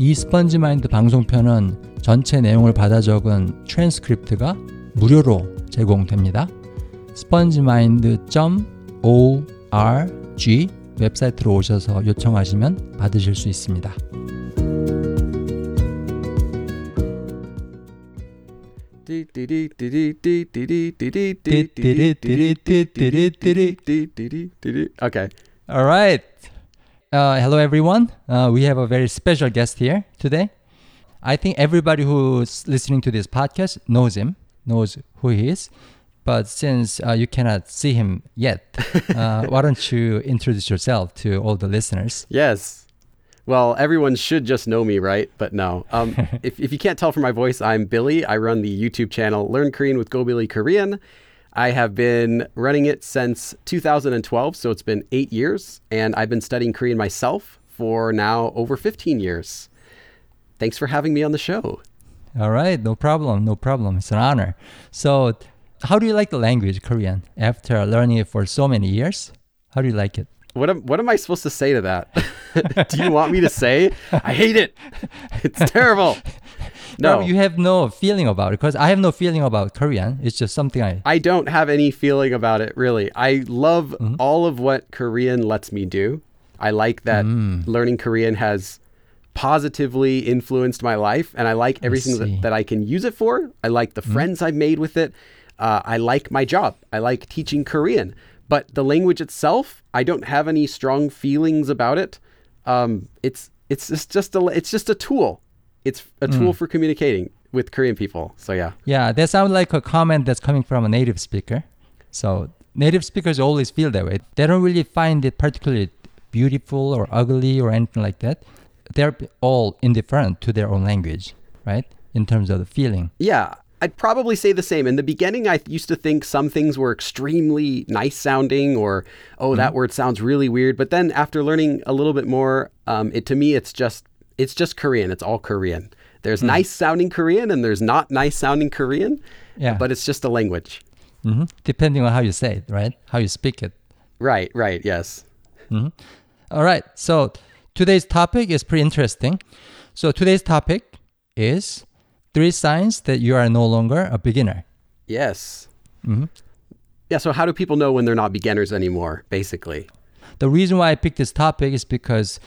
이 스펀지마인드 방송편은 전체 내용을 받아 적은 트랜스크립트가 무료로 제공됩니다. spongemind.org 웹사이트로 오셔서 요청하시면 받으실 수 있습니다. Okay. All right. Hello, everyone. We have a very special guest here today. I think everybody who's listening to this podcast knows him, knows who he is. But since you cannot see him yet, why don't you introduce yourself to all the listeners? Yes. Well, everyone should just know me, right? But no. If you can't tell from my voice, I'm Billy. I run the YouTube channel Learn Korean with GoBilly Korean. I have been running it since 2012, so it's been 8 years, and I've been studying Korean myself for now over 15 years. Thanks for having me on the show. All right, no problem. It's an honor. So, how do you like the language, Korean, after learning it for so many years? How do you like it? What am I supposed to say to that? Do you want me to say, I hate it? It's terrible. No, you have no feeling about it because I have no feeling about Korean. It's just something I don't have any feeling about it, really. I love all of what Korean lets me do. I like that learning Korean has positively influenced my life. And I like everything that I can use it for. I like the friends I've made with it. I like my job. I like teaching Korean. But the language itself, I don't have any strong feelings about it. It's just a tool. It's a tool for communicating with Korean people. So yeah. Yeah, that sounds like a comment that's coming from a native speaker. So native speakers always feel that way. They don't really find it particularly beautiful or ugly or anything like that. They're all indifferent to their own language, right? In terms of the feeling. Yeah. I'd probably say the same. In the beginning, I used to think some things were extremely nice sounding or, that word sounds really weird. But then after learning a little bit more, to me, it's just Korean. It's all Korean. There's nice sounding Korean and there's not nice sounding Korean, but it's just a language. Mm-hmm. Depending on how you say it, right? How you speak it. Right. Yes. Mm-hmm. All right. So today's topic is pretty interesting. So today's topic is 3 signs that you are no longer a beginner. Yes. Mm-hmm. Yeah, so how do people know when they're not beginners anymore, basically? The reason why I picked this topic is because,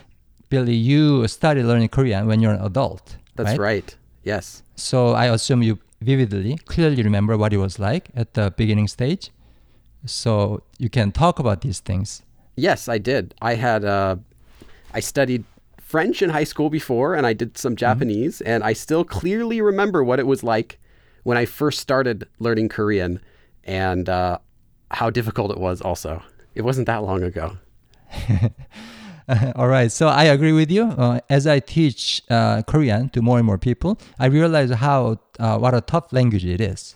Billy, you started learning Korean when you're an adult. That's right. Yes. So I assume you vividly, clearly remember what it was like at the beginning stage. So you can talk about these things. Yes, I did. I studied French in high school before, and I did some Japanese, and I still clearly remember what it was like when I first started learning Korean and how difficult it was also. It wasn't that long ago. All right. So I agree with you. As I teach Korean to more and more people, I realize what a tough language it is,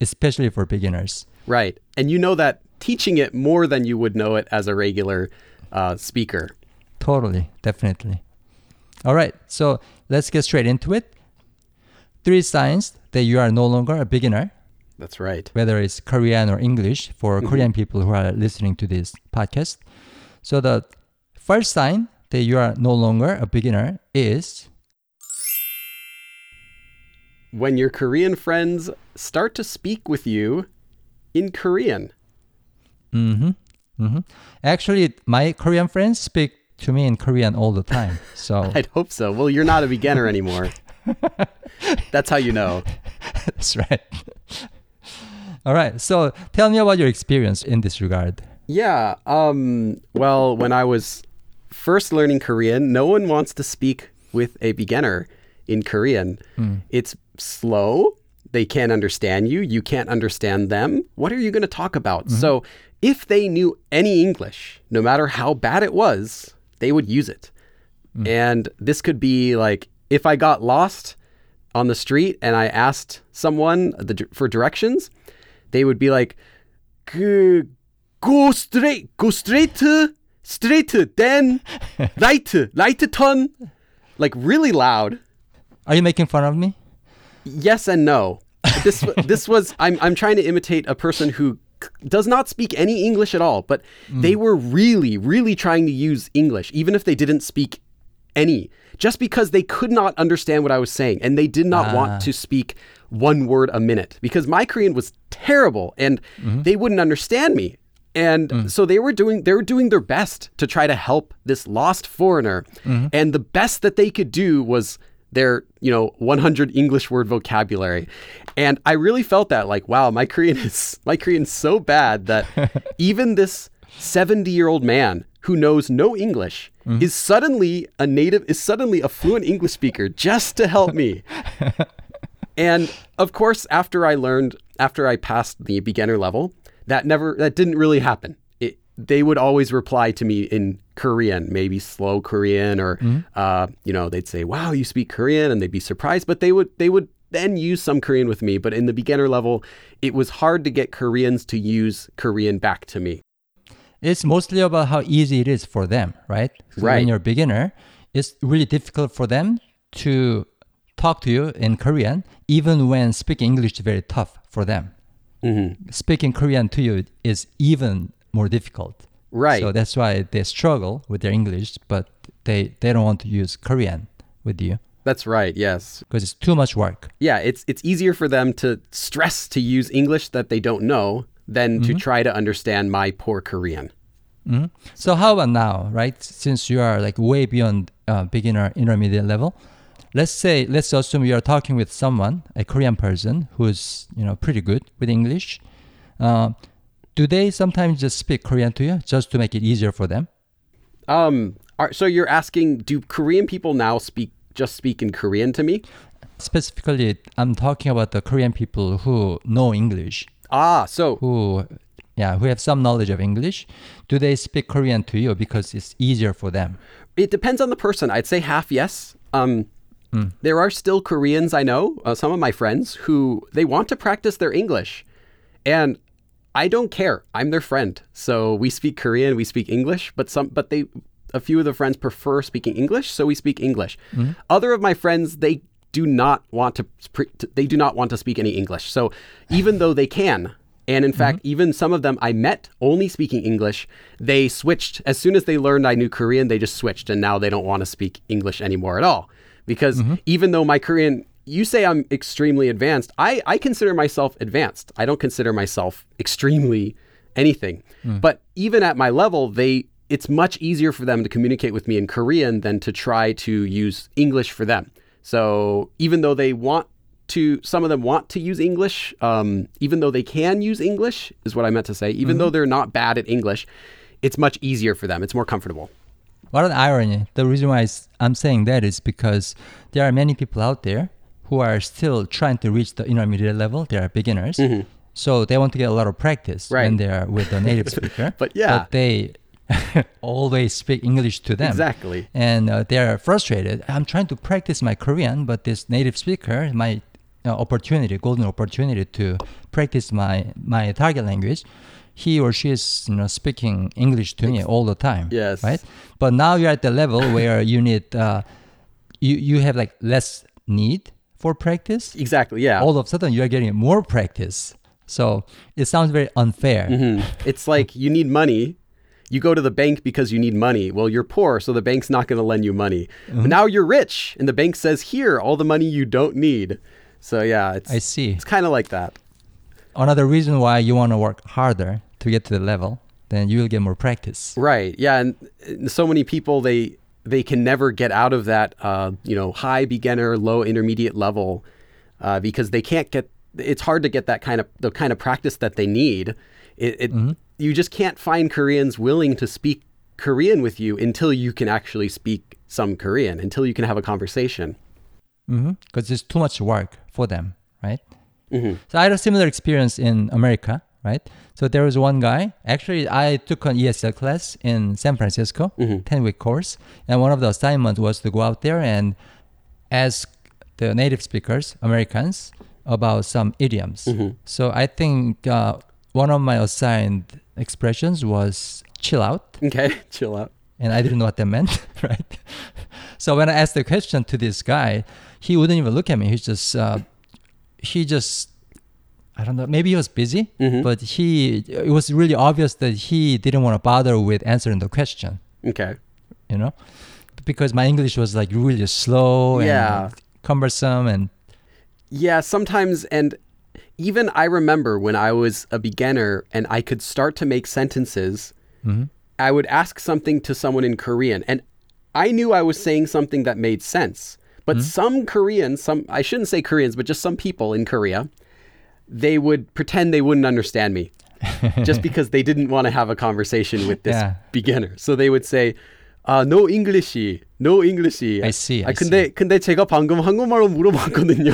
especially for beginners. Right. And you know that teaching it more than you would know it as a regular speaker. Totally. Definitely. All right, so let's get straight into it. 3 signs that you are no longer a beginner. That's right. Whether it's Korean or English for Korean people who are listening to this podcast. So the first sign that you are no longer a beginner is when your Korean friends start to speak with you in Korean. Actually, my Korean friends speak to me in Korean all the time. So I'd hope so. Well, you're not a beginner anymore. That's how you know. That's right. All right. So tell me about your experience in this regard. Yeah. Well, when I was first learning Korean, no one wants to speak with a beginner in Korean. It's slow. They can't understand you. You can't understand them. What are you going to talk about? So if they knew any English, no matter how bad it was, they would use it. And this could be like, if I got lost on the street and I asked someone for directions, they would be like, go straight, then right turn, like really loud. Are you making fun of me? Yes and no. This was, I'm trying to imitate a person who does not speak any English at all, but they were really, really trying to use English, even if they didn't speak any, just because they could not understand what I was saying, and they did not want to speak one word a minute because my Korean was terrible and they wouldn't understand me. And so they were doing their best to try to help this lost foreigner. And the best that they could do was their, 100 English word vocabulary. And I really felt that, like, wow, my Korean's so bad that even this 70-year-old man who knows no English is suddenly a fluent English speaker just to help me. And of course, after I passed the beginner level, that didn't really happen. They would always reply to me in Korean, maybe slow Korean, or they'd say, "Wow, you speak Korean," and they'd be surprised. But they would then use some Korean with me. But in the beginner level, it was hard to get Koreans to use Korean back to me. It's mostly about how easy it is for them, right? So right. When you're a beginner, it's really difficult for them to talk to you in Korean, even when speaking English is very tough for them. Mm-hmm. Speaking Korean to you is even more difficult. Right. So that's why they struggle with their English, but they don't want to use Korean with you. That's right, yes. Because it's too much work. Yeah, it's easier for them to stress to use English that they don't know than to try to understand my poor Korean. Mm-hmm. So how about now, right? Since you are like way beyond beginner intermediate level, let's assume you are talking with someone, a Korean person who's pretty good with English. Do they sometimes just speak Korean to you just to make it easier for them? So you're asking, do Korean people now speak in Korean to me? Specifically, I'm talking about the Korean people who know English. Who have some knowledge of English. Do they speak Korean to you because it's easier for them? It depends on the person. I'd say half yes. There are still Koreans I know, some of my friends, who they want to practice their English. And I don't care. I'm their friend. So we speak Korean, we speak English, but a few of the friends prefer speaking English, so we speak English. Mm-hmm. Other of my friends, they do not want to speak any English. So even though they can, and in fact, even some of them I met only speaking English, they switched. As soon as they learned I knew Korean, they just switched, and now they don't want to speak English anymore at all. Because even though my Korean, you say I'm extremely advanced, I consider myself advanced. I don't consider myself extremely anything. But even at my level, it's much easier for them to communicate with me in Korean than to try to use English for them. So even though some of them want to use English, even though they can use English, is what I meant to say, even though they're not bad at English, it's much easier for them. It's more comfortable. What an irony. The reason why I'm saying that is because there are many people out there who are still trying to reach the intermediate level. They are beginners. Mm-hmm. So they want to get a lot of practice when they are with a native speaker. But they always speak English to them. Exactly. And they are frustrated. I'm trying to practice my Korean, but this native speaker, my golden opportunity to practice my target language, he or she is speaking English to me all the time. Yes. Right? But now you're at the level where you need, you have like less need for practice. Exactly, yeah. All of a sudden you are getting more practice. So it sounds very unfair. Mm-hmm. It's like you need money. You go to the bank because you need money. Well, you're poor, so the bank's not going to lend you money. But now you're rich, and the bank says, here, all the money you don't need. So yeah, I see. It's kind of like that. Another reason why you want to work harder to get to the level, then you will get more practice. Right. Yeah. And so many people, they can never get out of that, high beginner, low intermediate level, because they can't get. It's hard to get the kind of practice that they need. You just can't find Koreans willing to speak Korean with you until you can actually speak some Korean, until you can have a conversation. Because it's too much work for them, right? So I had a similar experience in America, right? So there was one guy, actually I took an ESL class in San Francisco, 10-week course. And one of the assignments was to go out there and ask the native speakers, Americans, about some idioms. So I think one of my assigned expressions was chill out. Okay, chill out. And I didn't know what that meant, right? So when I asked the question to this guy, he wouldn't even look at me. He just, I don't know, maybe he was busy, but it was really obvious that he didn't want to bother with answering the question. Okay. because my English was like really slow and cumbersome and sometimes. And even I remember when I was a beginner and I could start to make sentences, I would ask something to someone in Korean and I knew I was saying something that made sense. But some Koreans, I shouldn't say Koreans, but just some people in Korea, they would pretend they wouldn't understand me just because they didn't want to have a conversation with this beginner. So they would say, no Englishy, no Englishy. 근데 제가 방금 한국말로 물어봤거든요.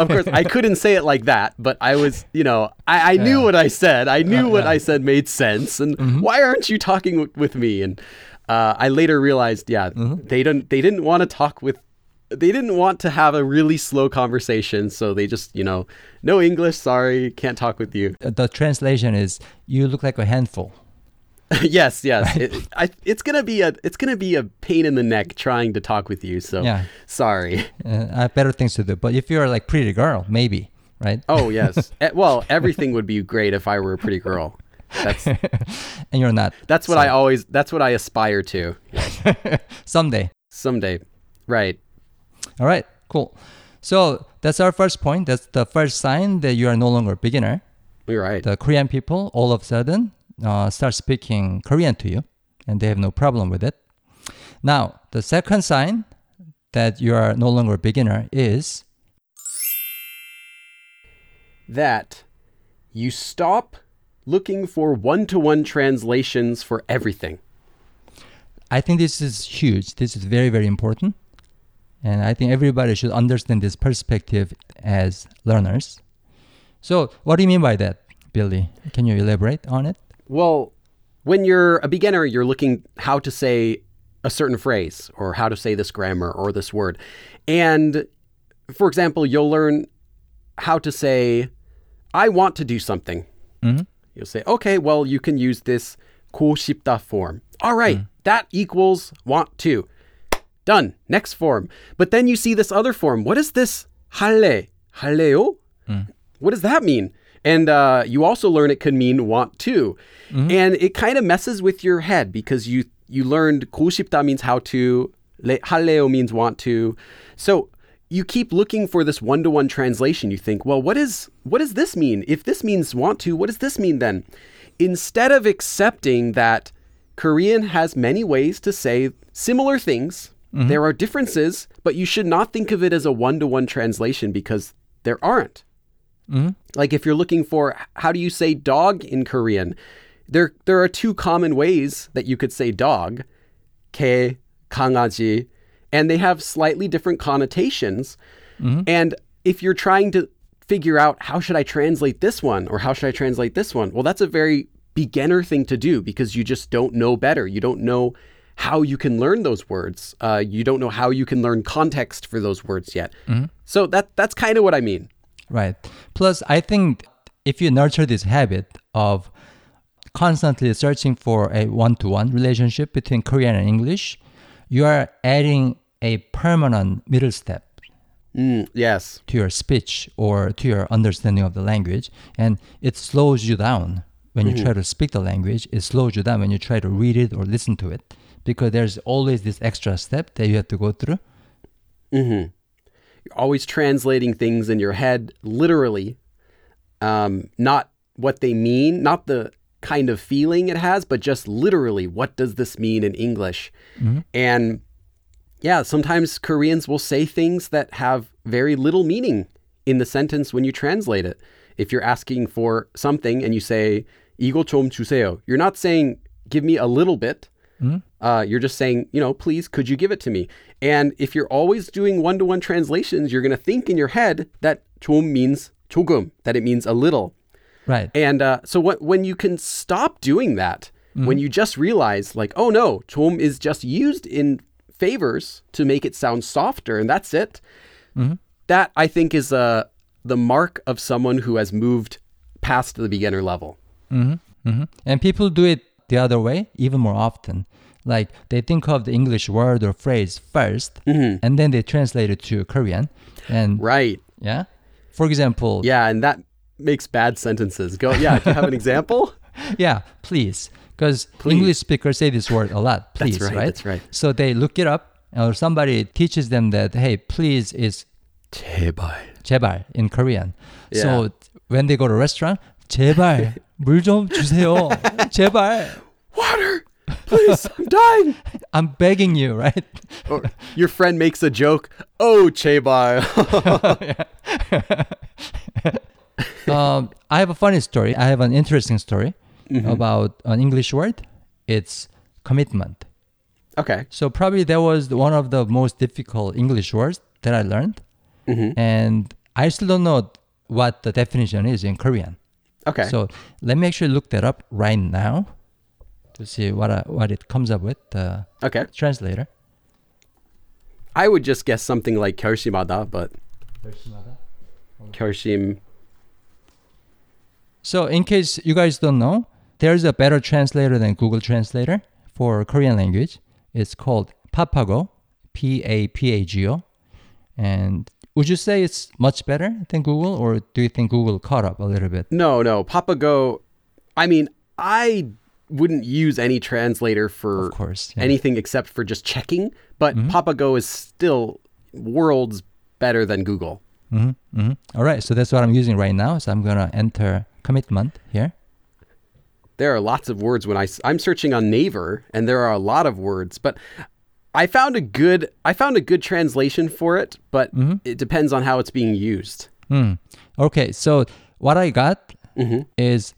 Of course, I couldn't say it like that, but I was, you know, I knew what I said. I knew what I said made sense. And why aren't you talking with me? And I later realized, they didn't want to have a really slow conversation, so they just, you know, no English, sorry, can't talk with you. The translation is, you look like a handful. Yes. Right? It's gonna be a pain in the neck trying to talk with you, so sorry. I have better things to do, but if you're like pretty girl, maybe, right? Oh, yes. Well, everything would be great if I were a pretty girl. And you're not. That's what I aspire to. Someday. Right. All right, cool. So that's our first point. That's the first sign that you are no longer a beginner. You're right. The Korean people all of a sudden start speaking Korean to you, and they have no problem with it. Now, the second sign that you are no longer a beginner is that you stop looking for one-to-one translations for everything. I think this is huge. This is very, very important. And I think everybody should understand this perspective as learners. So what do you mean by that, Billy? Can you elaborate on it? Well, when you're a beginner, you're looking how to say a certain phrase or how to say this grammar or this word. And for example, you'll learn how to say, I want to do something. Mm-hmm. You'll say, okay, well, you can use this go 싶다 form. All right, that equals want to. Done. Next form. But then you see this other form. What is this? 할래? 할래요? What does that mean? And you also learn it can mean want to. Mm-hmm. And it kind of messes with your head because you learned 고 싶다 means how to, 할래요 means want to. So you keep looking for this one-to-one translation. You think, well, what does this mean? If this means want to, what does this mean then? Instead of accepting that Korean has many ways to say similar things, mm-hmm. There are differences, but you should not think of it as a one-to-one translation because there aren't. Mm-hmm. Like if you're looking for, how do you say dog in Korean? There are two common ways that you could say dog, 개, 강아지, and they have slightly different connotations. Mm-hmm. And if you're trying to figure out how should I translate this one or how should I translate this one, well, that's a very beginner thing to do because you just don't know better. You don't know how you can learn those words. You don't know how you can learn context for those words yet. Mm-hmm. So that's kind of what I mean. Right. Plus, I think if you nurture this habit of constantly searching for a one-to-one relationship between Korean and English, you are adding a permanent middle step to your speech or to your understanding of the language. And it slows you down when you try to speak the language. It slows you down when you try to read it or listen to it. Because there's always this extra step that you have to go through. Mm-hmm. You're always translating things in your head, literally. Not what they mean, not the kind of feeling it has, but just literally, what does this mean in English? Mm-hmm. And sometimes Koreans will say things that have very little meaning in the sentence when you translate it. If you're asking for something and you say, 이거 좀 주세요, you're not saying, give me a little bit. You're just saying, you know, please, could you give it to me? And if you're always doing one-to-one translations, you're going to think in your head that 좀 means 조금, that it means a little. Right. And when you can stop doing that, when you just realize like, oh no, 좀 is just used in favors to make it sound softer and that's it. Mm-hmm. That I think is the mark of someone who has moved past the beginner level. Mm-hmm. Mm-hmm. And people do it the other way even more often. Like they think of the English word or phrase first and then they translate it to Korean. And right. Yeah. For example. Yeah, and that makes bad sentences. Go. Yeah, do you have an example? Yeah, please. Because English speakers say this word a lot, please, that's right, right? That's right. So they look it up, or somebody teaches them that, hey, please is 제발. 제발 in Korean. Yeah. So when they go to a restaurant, 제발, 물 좀 주세요. 제발. Water. Please, I'm dying. I'm begging you, right? Or your friend makes a joke. Oh, 제발. I have a funny story. I have an interesting story about an English word. It's commitment. Okay. So probably that was one of the most difficult English words that I learned. Mm-hmm. And I still don't know what the definition is in Korean. Okay. So let me actually look that up right now to see what it comes up with, the translator. I would just guess something like 결심하다, but... 결심하다? 결심... So in case you guys don't know, there's a better translator than Google Translator for Korean language. It's called Papago, P-A-P-A-G-O. And would you say it's much better than Google, or do you think Google caught up a little bit? No, Papago, I mean, I wouldn't use any translator for anything except for just checking, but Papago is still worlds better than Google. Mm-hmm. Mm-hmm. All right, so that's what I'm using right now, so I'm going to enter commitment here. There are lots of words when I'm searching on Naver, and there are a lot of words, but... I found a good translation for it, but it depends on how it's being used. Okay, so what I got is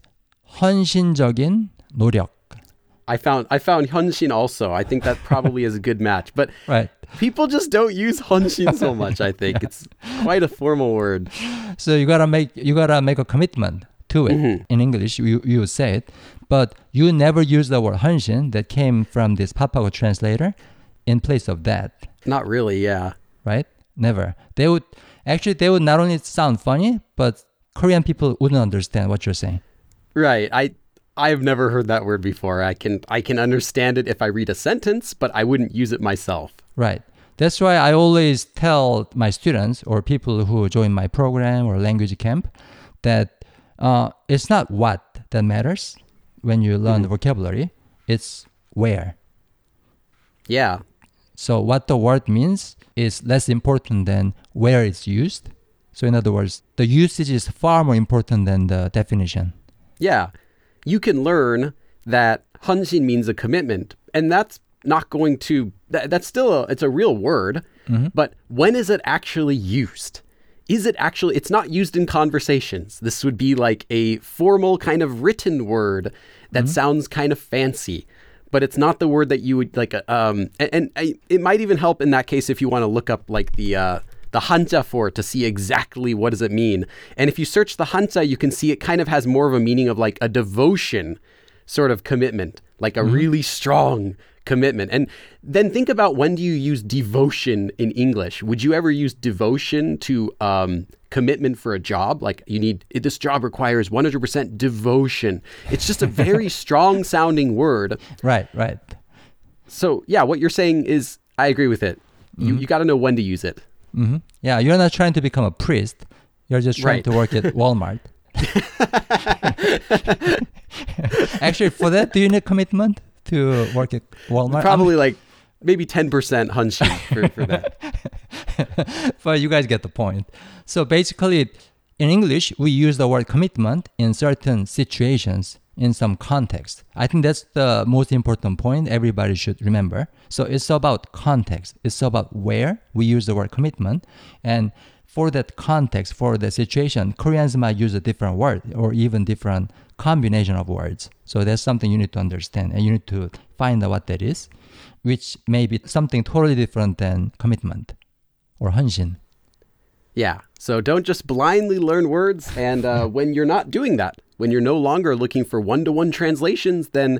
헌신적인 노력. I found 헌신 also. I think that probably is a good match, but right. People just don't use 헌신 so much. I think it's quite a formal word. So you gotta make a commitment to it. In English, you say it, but you never use the word 헌신 that came from this Papago translator. In place of that. Not really, yeah. Right? Never. They would not only sound funny, but Korean people wouldn't understand what you're saying. Right. I've never heard that word before. I can understand it if I read a sentence, but I wouldn't use it myself. Right. That's why I always tell my students or people who join my program or language camp that it's not what that matters when you learn the vocabulary. It's where. Yeah. So what the word means is less important than where it's used. So in other words, the usage is far more important than the definition. Yeah. You can learn that 헌신 means a commitment, and that's not going to... That's still it's a real word, but when is it actually used? Is it actually... It's not used in conversations. This would be like a formal kind of written word that sounds kind of fancy. But it's not the word that you would like. And it might even help in that case if you want to look up like the hanja for it to see exactly what does it mean. And if you search the hanja, you can see it kind of has more of a meaning of like a devotion sort of commitment, like a really strong commitment. And then think about, when do you use devotion in English? Would you ever use devotion to commitment for a job? Like this job requires 100% devotion. It's just a very strong sounding word. Right. So yeah, what you're saying is, I agree with it. You got to know when to use it. Mm-hmm. Yeah, you're not trying to become a priest. You're just trying to work at Walmart. Actually, for that, do you need commitment? To work at Walmart? Probably like maybe 10% 헌신 for that. But you guys get the point. So basically, in English, we use the word commitment in certain situations, in some context. I think that's the most important point everybody should remember. So it's about context. It's about where we use the word commitment. And for that context, for the situation, Koreans might use a different word or even different combination of words. So that's something you need to understand, and you need to find out what that is, which may be something totally different than commitment or 헌신. Yeah, so don't just blindly learn words, and when you're not doing that, when you're no longer looking for one-to-one translations, then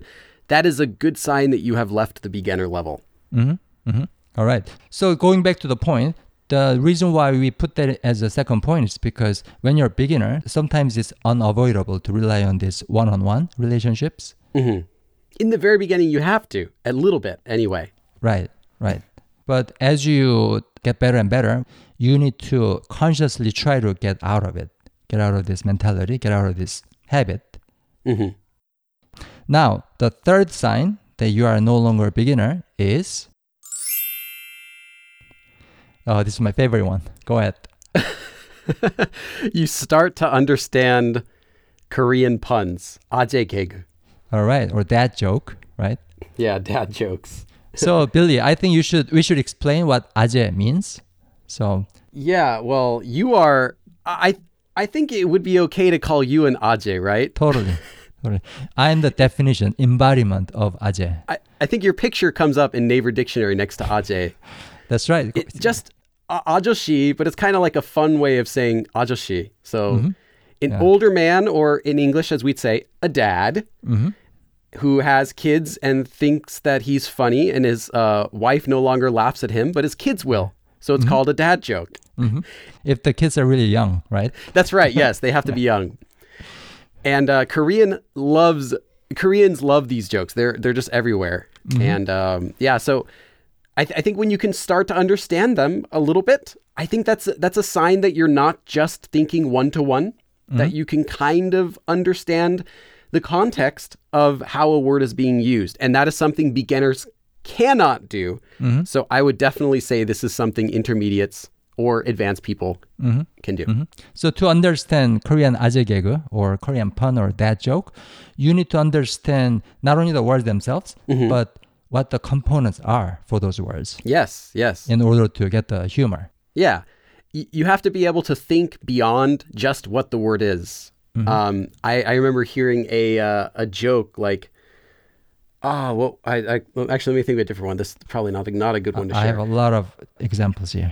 that is a good sign that you have left the beginner level. All right, so going back to the point, the reason why we put that as a second point is because when you're a beginner, sometimes it's unavoidable to rely on these one-on-one relationships. In the very beginning, you have to, a little bit anyway. Right. But as you get better and better, you need to consciously try to get out of it, get out of this mentality, get out of this habit. Now, the third sign that you are no longer a beginner is... Oh, this is my favorite one. Go ahead. You start to understand Korean puns. 아재 개그. All right, or dad joke, right? Yeah, dad jokes. So, Billy, I think we should explain what 아재 means. So, yeah, well, you are... I think it would be okay to call you an 아재, right? Totally. I'm the definition, embodiment of 아재. I think your picture comes up in Naver Dictionary next to 아재. That's right. It's just 아저씨, but it's kind of like a fun way of saying 아저씨. So older man, or in English, as we'd say, a dad, who has kids and thinks that he's funny, and his wife no longer laughs at him, but his kids will. So it's called a dad joke. If the kids are really young, right? That's right. Yes, they have to be young. And Koreans love these jokes. They're just everywhere. And so I think when you can start to understand them a little bit, I think that's a sign that you're not just thinking one-to-one, that you can kind of understand the context of how a word is being used. And that is something beginners cannot do. So I would definitely say this is something intermediates or advanced people can do. So to understand Korean 아재 개그 or Korean pun or dad joke, you need to understand not only the words themselves, but what the components are for those words. Yes. In order to get the humor. Yeah. You have to be able to think beyond just what the word is. I remember hearing a joke like, actually, let me think of a different one. This is probably not a good one to share. I have a lot of examples here.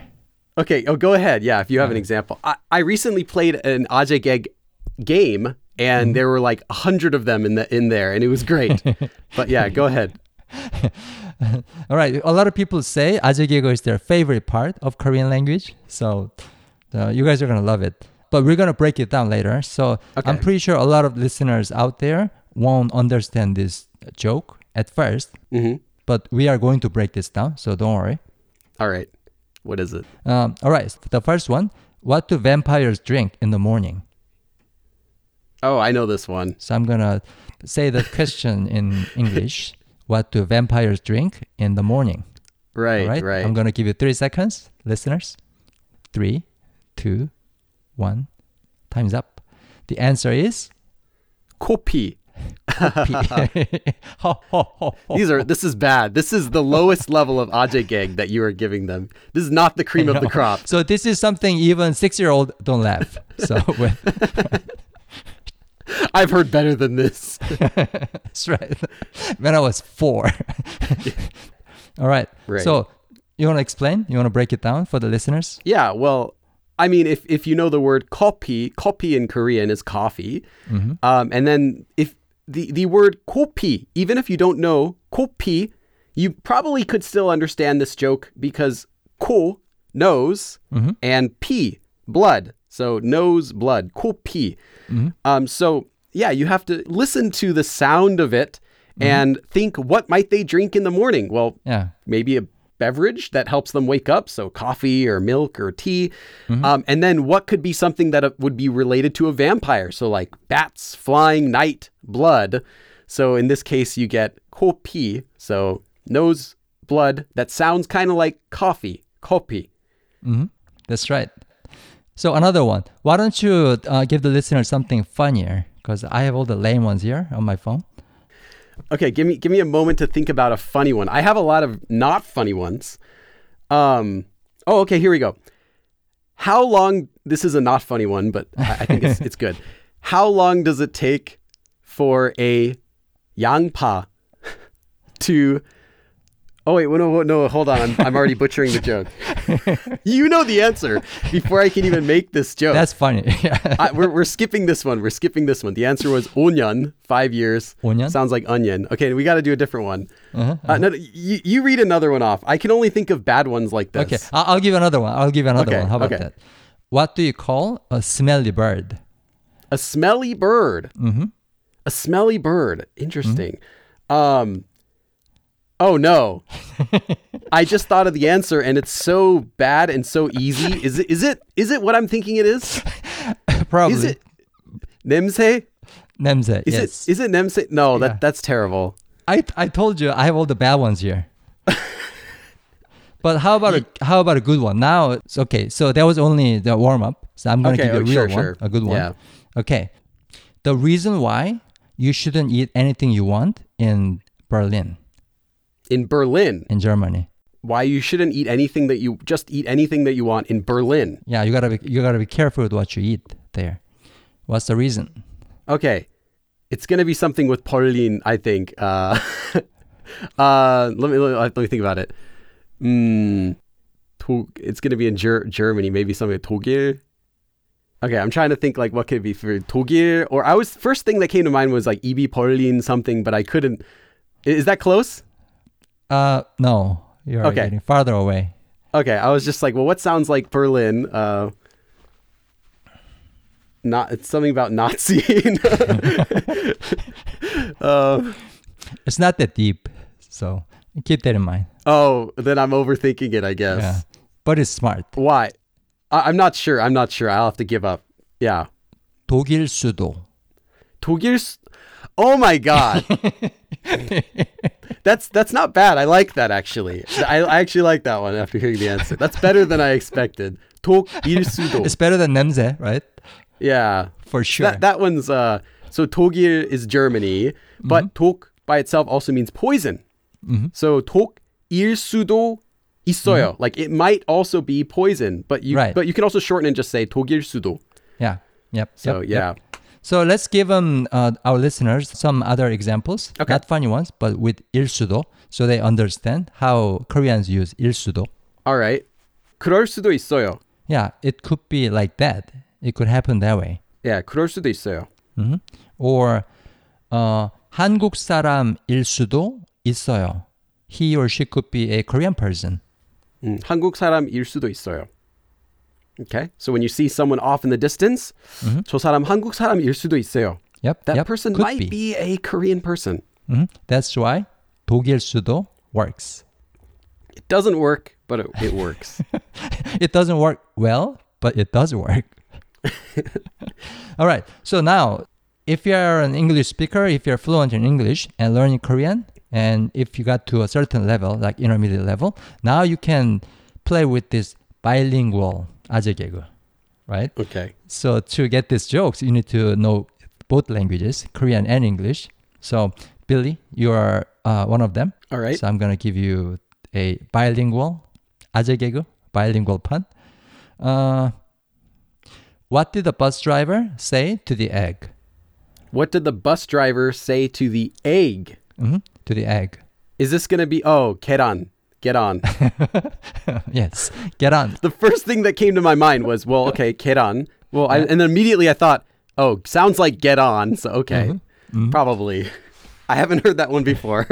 Okay, go ahead. Yeah, if you have an example. I recently played an Aje Geg game, and there were like 100 of them in there, and it was great. But yeah, go ahead. All right, a lot of people say Aje Geg is their favorite part of Korean language, so you guys are going to love it. But we're going to break it down later. So okay. I'm pretty sure a lot of listeners out there won't understand this joke at first, but we are going to break this down, so don't worry. All right. What is it? All right. So the first one, what do vampires drink in the morning? Oh, I know this one. So I'm going to say the question in English. What do vampires drink in the morning? Right. I'm going to give you 3 seconds, listeners. 3, 2, 1. Time's up. The answer is? Kopi. This is bad. This is the lowest level of Aje Geg that you are giving them. This is not the cream of the crop. So this is something even 6-year-old don't laugh. So I've heard better than this. That's right. When I was 4. All right. So you want to explain? You want to break it down for the listeners? Yeah. Well, I mean, if you know the word kopi in Korean is coffee, and then if the word kopi, even if you don't know kopi, you probably could still understand this joke because ko, nose, and pi, blood. So nose, blood, kopi. So yeah, you have to listen to the sound of it and think, what might they drink in the morning? Well, maybe a beverage that helps them wake up, so coffee or milk or tea, and then what could be something that would be related to a vampire, so like bats, flying, night, blood. So in this case you get kopi, so nose, blood. That sounds kind of like coffee, kopi. That's right. So another one, why don't you give the listener something funnier, because I have all the lame ones here on my phone. Okay, give me a moment to think about a funny one. I have a lot of not funny ones. Okay, here we go. How long... This is a not funny one, but I think it's good. How long does it take for a 양파 to... Oh, wait, no, hold on. I'm already butchering the joke. You know the answer before I can even make this joke. That's funny. We're skipping this one. The answer was 5년, 5 years. 5년? Sounds like onion. Okay, we got to do a different one. No, you read another one off. I can only think of bad ones like this. Okay, I'll give another one. Okay. How about that? What do you call a smelly bird? A smelly bird? Interesting. Oh, no. I just thought of the answer, and it's so bad and so easy. Is it what I'm thinking it is? Probably. Is it? 냄새? Namsae. Is it namsae? No, yeah. that's terrible. I told you I have all the bad ones here. But how about a good one? Now it's okay. So that was only the warm up. So I'm going to give you a real one, a good one. Yeah. Okay. The reason why you shouldn't eat anything you want in Berlin. In Berlin? In Germany. Why you shouldn't eat anything that you just eat anything that you want in Berlin. Yeah, you gotta be careful with what you eat there. What's the reason? Okay, it's gonna be something with Berlin, I think. Let me think about it. It's gonna be in Germany, maybe something 독일. Okay, I'm trying to think like what could be for 독일. Or first thing that came to mind was like EB Berlin something, but I couldn't. Is that close? No. You're getting farther away. Okay, I was just like, well, what sounds like Berlin? It's something about not seeing. It's not that deep, so keep that in mind. Oh, then I'm overthinking it, I guess. Yeah. But it's smart. Why? I'm not sure. I'll have to give up. Yeah. 독일 수도. Oh my God. That's not bad. I like that actually. I actually like that one after hearing the answer. That's better than I expected. 독일 수도. It's better than 냄새, right? Yeah, for sure. That one's so 독일 is Germany, but mm-hmm. 독 by itself also means poison. Mm-hmm. So 독일 수도 있어요. Mm-hmm. Like it might also be poison, but you can also shorten and just say 독일 수도. Yeah. Yep. So yeah. Yep. So let's give our listeners some other examples, not funny ones, but with 일 수도, so they understand how Koreans use 일 수도. All right. 그럴 수도 있어요. Yeah, it could be like that. It could happen that way. Yeah, 그럴 수도 있어요. Mm-hmm. Or 한국 사람일 수도 있어요. He or she could be a Korean person. 한국 사람일 수도 있어요. Okay, so when you see someone off in the distance, mm-hmm. 저 사람 한국 사람일 수도 있어요. Yep, that person might be a Korean person. Mm-hmm. That's why 독일 수도 works. It doesn't work, but it works. It doesn't work well, but it does work. All right, so now, if you're an English speaker, if you're fluent in English and learning Korean, and if you got to a certain level, like intermediate level, now you can play with this bilingual 아재 개그, right? Okay. So to get these jokes, you need to know both languages, Korean and English. So Billy, you are one of them. All right. So I'm going to give you a bilingual 아재 개그, bilingual pun. What did the bus driver say to the egg? What did the bus driver say to the egg? Mm-hmm. To the egg. Is this going to be, 계란. Get on. Yes, get on. The first thing that came to my mind was, well, okay, get on. Well, yeah. And then immediately I thought, sounds like get on. So, okay, mm-hmm. Probably. I haven't heard that one before.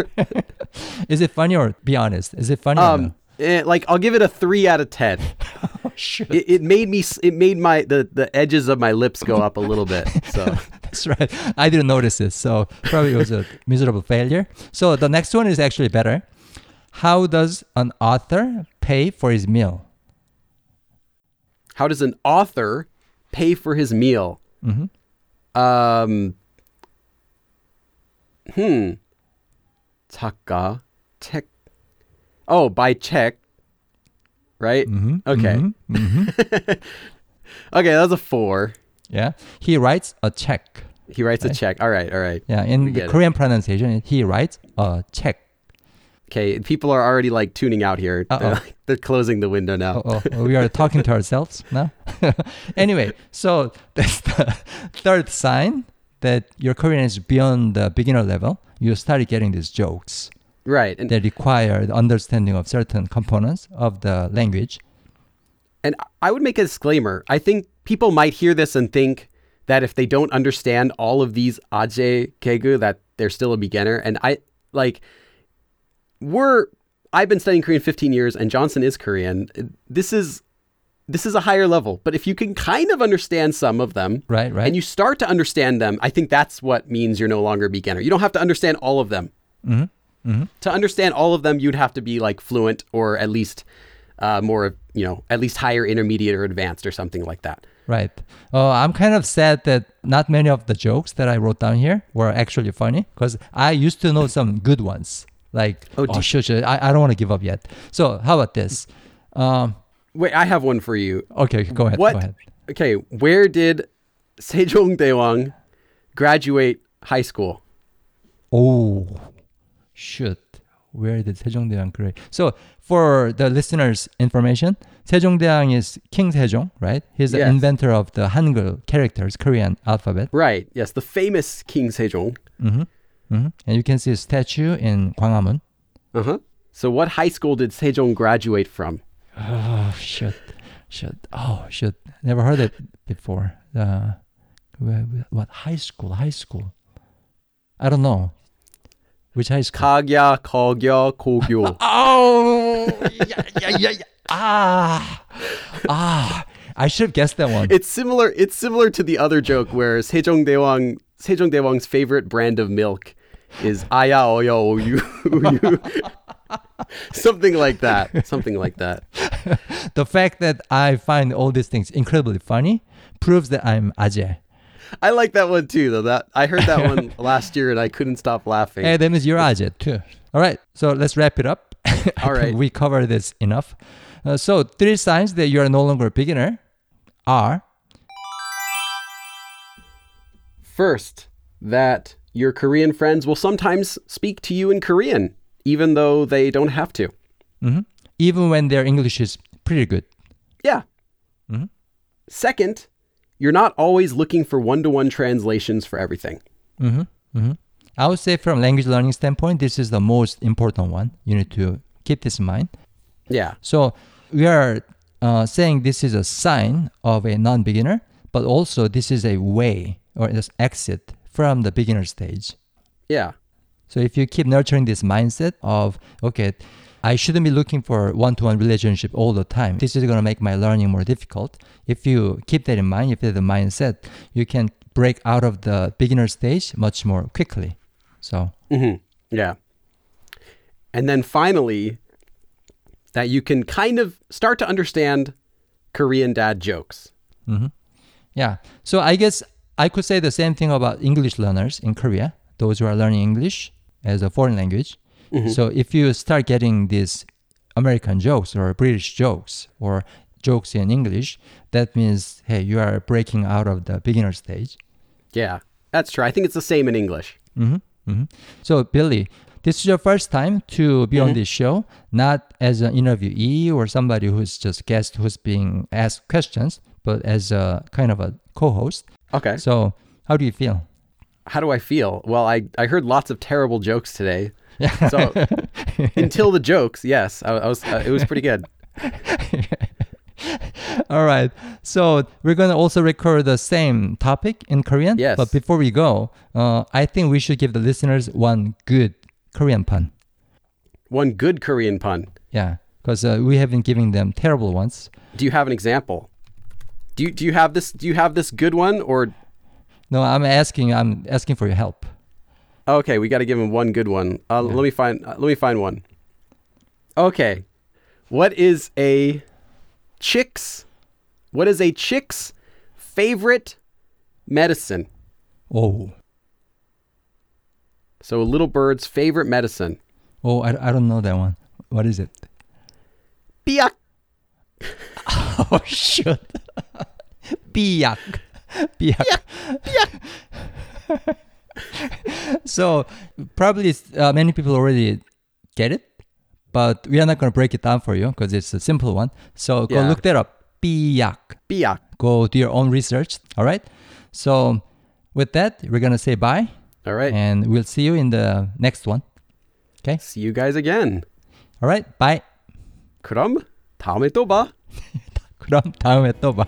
Is it funny or be honest? Is it funny? Or no? I'll give it a 3 out of 10. Oh, shit. It made the edges of my lips go up a little bit. So that's right. I didn't notice it. So probably it was a miserable failure. So the next one is actually better. How does an author pay for his meal? How does an author pay for his meal? Mm-hmm. 작가, 책. Oh, by check, right? Mm-hmm. Okay. Mm-hmm. Okay, that's a 4. Yeah, he writes a check. He writes a check. All right. Yeah, in the Korean pronunciation, he writes a check. Okay, people are already like tuning out here. They're closing the window now. We are talking to ourselves now. Anyway, so that's the third sign that your Korean is beyond the beginner level. You start getting these jokes. Right. And they require the understanding of certain components of the language. And I would make a disclaimer. I think people might hear this and think that if they don't understand all of these 아재 개그, that they're still a beginner. And I've been studying Korean 15 years and Johnson is Korean. This is a higher level, but if you can kind of understand some of them, right. And you start to understand them, I think that's what means you're no longer a beginner. You don't have to understand all of them. Mm-hmm. Mm-hmm. To understand all of them, you'd have to be like fluent or at least more, at least higher, intermediate or advanced or something like that. Right. I'm kind of sad that not many of the jokes that I wrote down here were actually funny because I used to know some good ones. Like, I don't want to give up yet. So how about this? Wait, I have one for you. Okay, go ahead. What? Go ahead. Okay, where did Sejong Daewang graduate high school? Oh, shit. Where did Sejong Daewang graduate? So for the listeners' information, Sejong Daewang is King Sejong, right? He's the inventor of the Hangul characters, Korean alphabet. Right, yes, the famous King Sejong. Mm-hmm. Mm-hmm. And you can see a statue in Gwanghwamun. Uh-huh. So what high school did Sejong graduate from? Oh, shit. Shit. Never heard it before. What high school? I don't know. Which high school? Kagya, Kogyo. Oh! Yeah. I should have guessed that one. It's similar to the other joke where Sejong Daewang's favorite brand of milk is Aya Oya Oyu. Something like that. The fact that I find all these things incredibly funny proves that I'm Ajay. I like that one too, though. That I heard that one last year and I couldn't stop laughing. Hey, that means you're Ajay too. All right, so let's wrap it up. All right. We covered this enough. So 3 signs that you are no longer a beginner are... First, that your Korean friends will sometimes speak to you in Korean, even though they don't have to. Mm-hmm. Even when their English is pretty good. Yeah. Mm-hmm. Second, you're not always looking for one-to-one translations for everything. Mm-hmm. Mm-hmm. I would say from language learning standpoint, this is the most important one. You need to keep this in mind. Yeah. So we are saying this is a sign of a non-beginner, but also this is a way or just exit from the beginner stage. Yeah. So if you keep nurturing this mindset of, okay, I shouldn't be looking for one-to-one relationship all the time. This is going to make my learning more difficult. If you keep that in mind, if that's the mindset, you can break out of the beginner stage much more quickly. So. Mm-hmm. Yeah. And then finally, that you can kind of start to understand Korean dad jokes. Mm-hmm. Yeah. So I guess I could say the same thing about English learners in Korea, those who are learning English as a foreign language. Mm-hmm. So if you start getting these American jokes or British jokes or jokes in English, that means, hey, you are breaking out of the beginner stage. Yeah, that's true. I think it's the same in English. Mm-hmm. Mm-hmm. So, Billy, this is your first time to be on this show, not as an interviewee or somebody who's just a guest who's being asked questions, but as a kind of a co-host. Okay. So how do you feel? How do I feel? Well, I heard lots of terrible jokes today. Yeah. So until the jokes, yes, it was pretty good. All right. So we're going to also record the same topic in Korean. Yes. But before we go, I think we should give the listeners one good Korean pun. One good Korean pun? Yeah, because we have been giving them terrible ones. Do you have an example? Do you have this good one or? No, I'm asking for your help. Okay, we got to give him one good one. Yeah. Let me find one. Okay. What is a chick's favorite medicine? Oh. So a little bird's favorite medicine. Oh, I don't know that one. What is it? Biak. Oh, shit. Biak. So probably many people already get it, but we are not going to break it down for you because it's a simple one. So go look that up. Biak. Go do your own research. All right. So with that, we're going to say bye. All right. And we'll see you in the next one. Okay. See you guys again. All right. Bye. 그럼 다음에 또 봐. 그럼 다음에 또 봐.